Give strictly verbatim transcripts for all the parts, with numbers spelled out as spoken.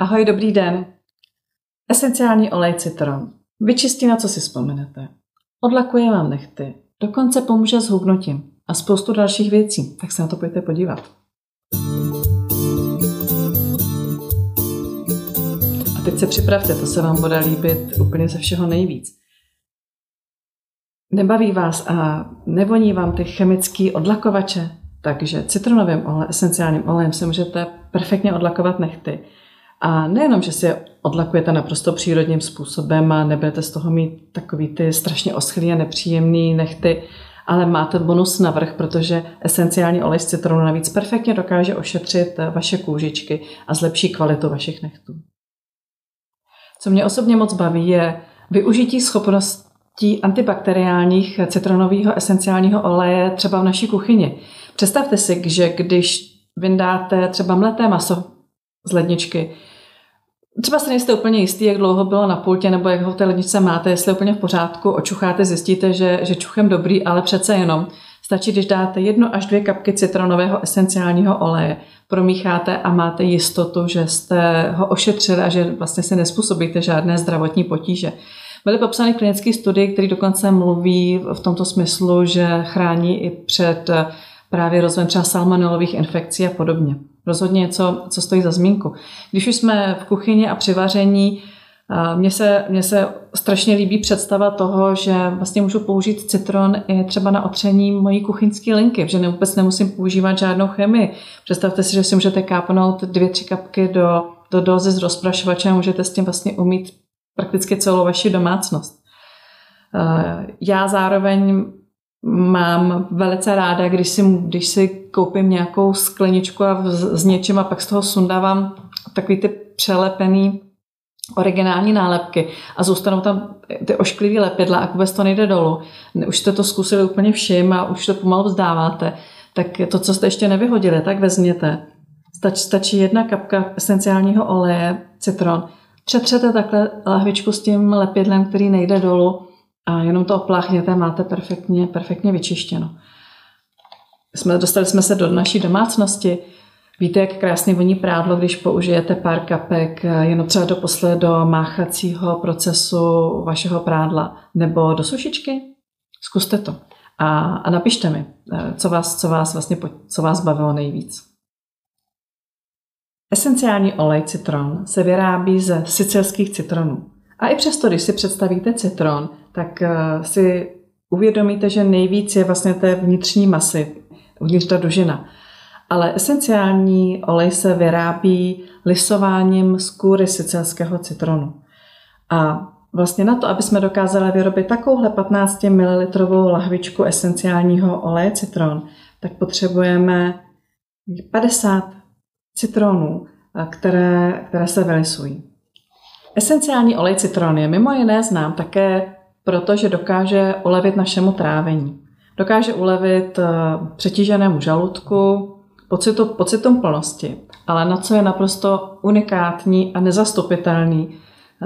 Ahoj, dobrý den. Esenciální olej citron. Vyčistí, na co si vzpomenete. Odlakuje vám nehty. Dokonce pomůže s hubnutím a spoustu dalších věcí. Tak se na to pojďte podívat. A teď se připravte, to se vám bude líbit úplně ze všeho nejvíc. Nebaví vás a nevoní vám ty chemické odlakovače? Takže citronovým olejem, esenciálním olejem si můžete perfektně odlakovat nehty. A nejenom, že si je odlakujete naprosto přírodním způsobem a nebudete z toho mít takový ty strašně oschlý a nepříjemný nehty, ale máte bonus navrch, protože esenciální olej z citronu navíc perfektně dokáže ošetřit vaše kůžičky a zlepší kvalitu vašich nechtů. Co mě osobně moc baví, je využití schopností antibakteriálních citronového esenciálního oleje třeba v naší kuchyni. Představte si, že když vyndáte třeba mleté maso z ledničky, třeba se nejste úplně jistý, jak dlouho bylo na pultě, nebo jak ho v té ledničce máte, jestli je úplně v pořádku, očucháte, zjistíte, že, že čuchem dobrý, ale přece jenom stačí, když dáte jednu až dvě kapky citronového esenciálního oleje, promícháte a máte jistotu, že jste ho ošetřili a že vlastně si nezpůsobíte žádné zdravotní potíže. Byly popsány klinické studie, které dokonce mluví v tomto smyslu, že chrání i před právě rozvojem třeba salmonelových infekcí a podobně. Rozhodně něco, co stojí za zmínku. Když už jsme v kuchyni a při vaření, mně se, mně se strašně líbí představa toho, že vlastně můžu použít citron i třeba na otření mojí kuchyňské linky, že vůbec nemusím používat žádnou chemii. Představte si, že si můžete kápnout dvě, tři kapky do, do dozy z rozprašovače a můžete s tím vlastně umýt prakticky celou vaši domácnost. Já zároveň mám velice ráda, když si, když si koupím nějakou skleničku a s něčím a pak z toho sundávám takový ty přelepený originální nálepky a zůstanou tam ty ošklivý lepidla a vůbec to nejde dolů. Už jste to zkusili úplně všim a už to pomalu vzdáváte. Tak to, co jste ještě nevyhodili, tak vezměte. Stač, stačí jedna kapka esenciálního oleje, citron. Přetřete takhle lahvičku s tím lepidlem, který nejde dolů, a jenom to opláchněte, máte perfektně, perfektně vyčištěno. Jsme, dostali jsme se do naší domácnosti. Víte, jak krásně voní prádlo, když použijete pár kapek jenom třeba doposle do máchacího procesu vašeho prádla nebo do sušičky? Zkuste to a, a napište mi, co vás, co, vás vlastně, co vás bavilo nejvíc. Esenciální olej citron se vyrábí ze sicilských citronů. A i přesto, když si představíte citron, tak si uvědomíte, že nejvíc je vlastně té vnitřní masy, uvnitř ta dužina. Ale esenciální olej se vyrábí lisováním skůry sicilského citronu. A vlastně na to, aby jsme dokázali vyrobit takovouhle patnáctimililitrovou lahvičku esenciálního oleje citron, tak potřebujeme padesát citronů, které, které se vylisují. Esenciální olej citron je mimo jiné znám také proto, že dokáže ulevit našemu trávení. Dokáže ulevit přetíženému žaludku, pocitu, pocitům plnosti, ale na co je naprosto unikátní a nezastupitelný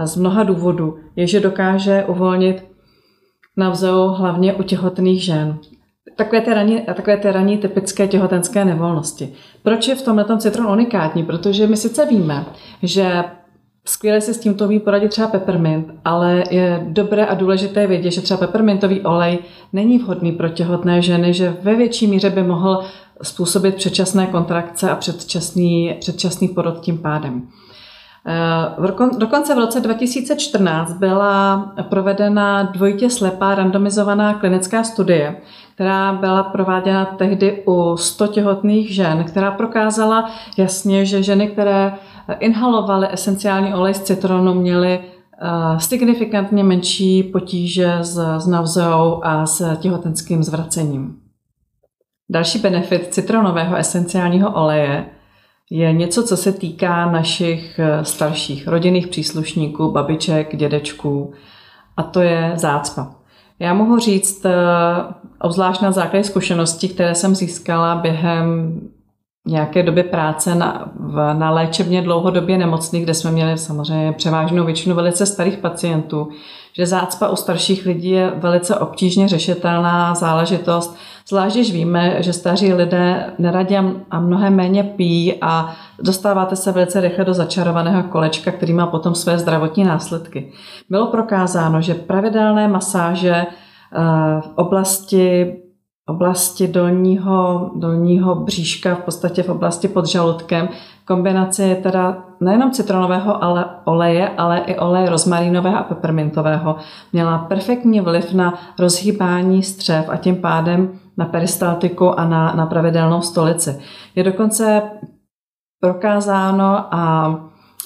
z mnoha důvodů, je, že dokáže uvolnit navzou hlavně u těhotných žen. Takové ty raní, takové ty raní typické těhotenské nevolnosti. Proč je v tomhletom citron unikátní? Protože my sice víme, že skvěle si s tímto umí poradit třeba peppermint, ale je dobré a důležité vědět, že třeba peppermintový olej není vhodný pro těhotné ženy, že ve větší míře by mohl způsobit předčasné kontrakce a předčasný, předčasný porod tím pádem. Dokonce v roce dva tisíce čtrnáct byla provedena dvojitě slepá randomizovaná klinická studie, která byla prováděna tehdy u sto těhotných žen, která prokázala jasně, že ženy, které inhalovaly esenciální olej z citronu, měly signifikantně menší potíže s navzeou a s těhotenským zvracením. Další benefit citronového esenciálního oleje je něco, co se týká našich starších rodinných příslušníků, babiček, dědečků, a to je zácpa. Já mohu říct, obzvlášť na základě zkušeností, které jsem získala během nějaké době práce na, v, na léčebně dlouhodobě nemocných, kde jsme měli samozřejmě převážnou většinu velice starých pacientů, že zácpa u starších lidí je velice obtížně řešitelná záležitost, zvlášť když víme, že staří lidé neradí a mnohem méně pijí a dostáváte se velice rychle do začarovaného kolečka, který má potom své zdravotní následky. Bylo prokázáno, že pravidelné masáže v oblasti oblasti dolního, dolního bříška, v podstatě v oblasti pod žaludkem, kombinaci teda nejenom citronového ale oleje, ale i oleje rozmarínového a peppermintového, měla perfektní vliv na rozhýbání střev a tím pádem na peristaltiku a na, na pravidelnou stolici. Je dokonce prokázáno a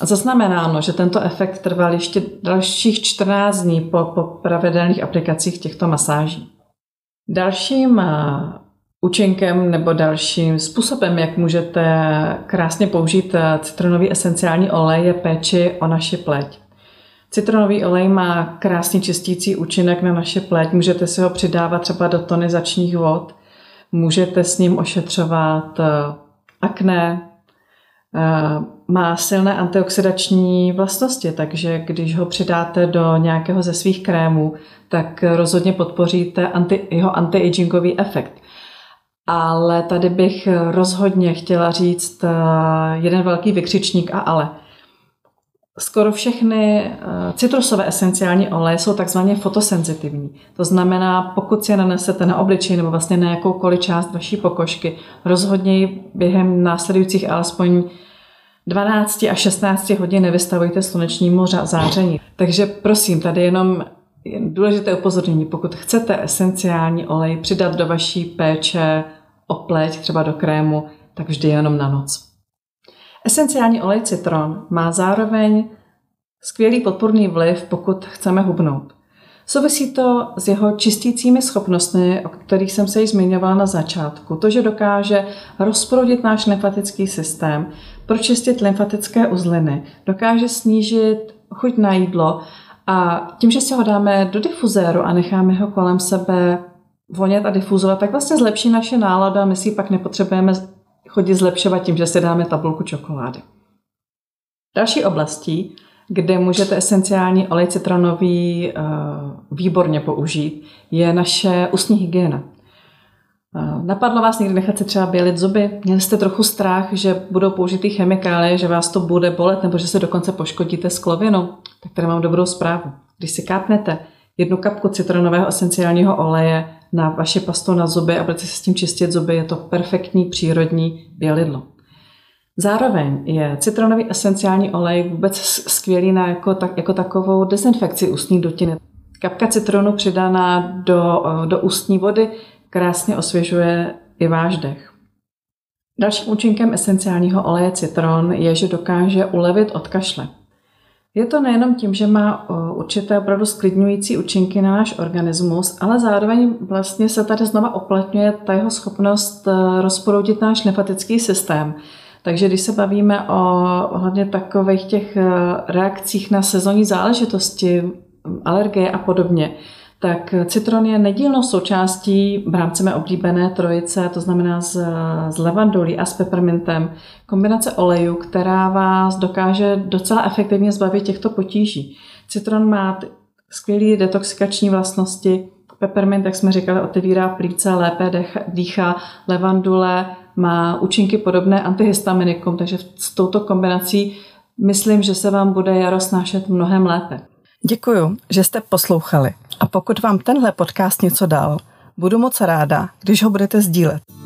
zaznamenáno, že tento efekt trval ještě dalších čtrnáct dní po, po pravidelných aplikacích těchto masáží. Dalším účinkem nebo dalším způsobem, jak můžete krásně použít citronový esenciální olej, je péči o naši pleť. Citronový olej má krásný čistící účinek na naše pleť, můžete si ho přidávat třeba do tonizačních vod, můžete s ním ošetřovat akné, má silné antioxidační vlastnosti, takže když ho přidáte do nějakého ze svých krémů, tak rozhodně podpoříte anti, jeho anti-agingový efekt. Ale tady bych rozhodně chtěla říct jeden velký vykřičník a ale. Skoro všechny citrusové esenciální oleje jsou takzvaně fotosenzitivní. To znamená, pokud si je nanesete na obličej nebo vlastně na jakoukoliv část vaší pokožky, rozhodně ji během následujících alespoň dvanáct až šestnáct hodin nevystavujte slunečnímu záření. Takže prosím, tady jenom důležité upozornění, pokud chcete esenciální olej přidat do vaší péče o pleť, třeba do krému, tak vždy jenom na noc. Esenciální olej citron má zároveň skvělý podpůrný vliv, pokud chceme hubnout. Souvisí to s jeho čistícími schopnostmi, o kterých jsem se již zmiňovala na začátku. To, že dokáže rozproudit náš lymfatický systém, pročistit lymfatické uzliny, dokáže snížit chuť na jídlo a tím, že si ho dáme do difuzéru a necháme ho kolem sebe vonět a difuzovat, tak vlastně zlepší naše náladu a my si pak nepotřebujeme chodit zlepšovat tím, že si dáme tabulku čokolády. Další oblastí, kde můžete esenciální olej citronový výborně použít, je naše ústní hygiena. Napadlo vás někdy nechat si třeba bělit zuby? Měli jste trochu strach, že budou použity chemikálie, že vás to bude bolet nebo že se dokonce poškodíte sklovinu? Tak tady mám dobrou zprávu. Když si kápnete jednu kapku citronového esenciálního oleje na vaši pastu na zuby a budete se s tím čistit zuby, je to perfektní přírodní bělidlo. Zároveň je citronový esenciální olej vůbec skvělý na jako, tak, jako takovou dezinfekci ústní dutiny. Kapka citronu přidaná do, do ústní vody krásně osvěžuje i váš dech. Dalším účinkem esenciálního oleje citron je, že dokáže ulevit od kašle. Je to nejenom tím, že má určité opravdu sklidňující účinky na náš organismus, ale zároveň vlastně se tady znova oplatňuje ta jeho schopnost rozproudit náš lymfatický systém. Takže když se bavíme o hlavně takových těch reakcích na sezónní záležitosti, alergie a podobně, tak citron je nedílnou součástí v rámci mé oblíbené trojice, to znamená s, s levandulí a s peppermintem, kombinace olejů, která vás dokáže docela efektivně zbavit těchto potíží. Citron má skvělé detoxikační vlastnosti, peppermint, jak jsme říkali, otevírá plíce, lépe dýchá, levandule má účinky podobné antihistaminikum, takže s touto kombinací myslím, že se vám bude jaro snášet mnohem lépe. Děkuju, že jste poslouchali. A pokud vám tenhle podcast něco dal, budu moc ráda, když ho budete sdílet.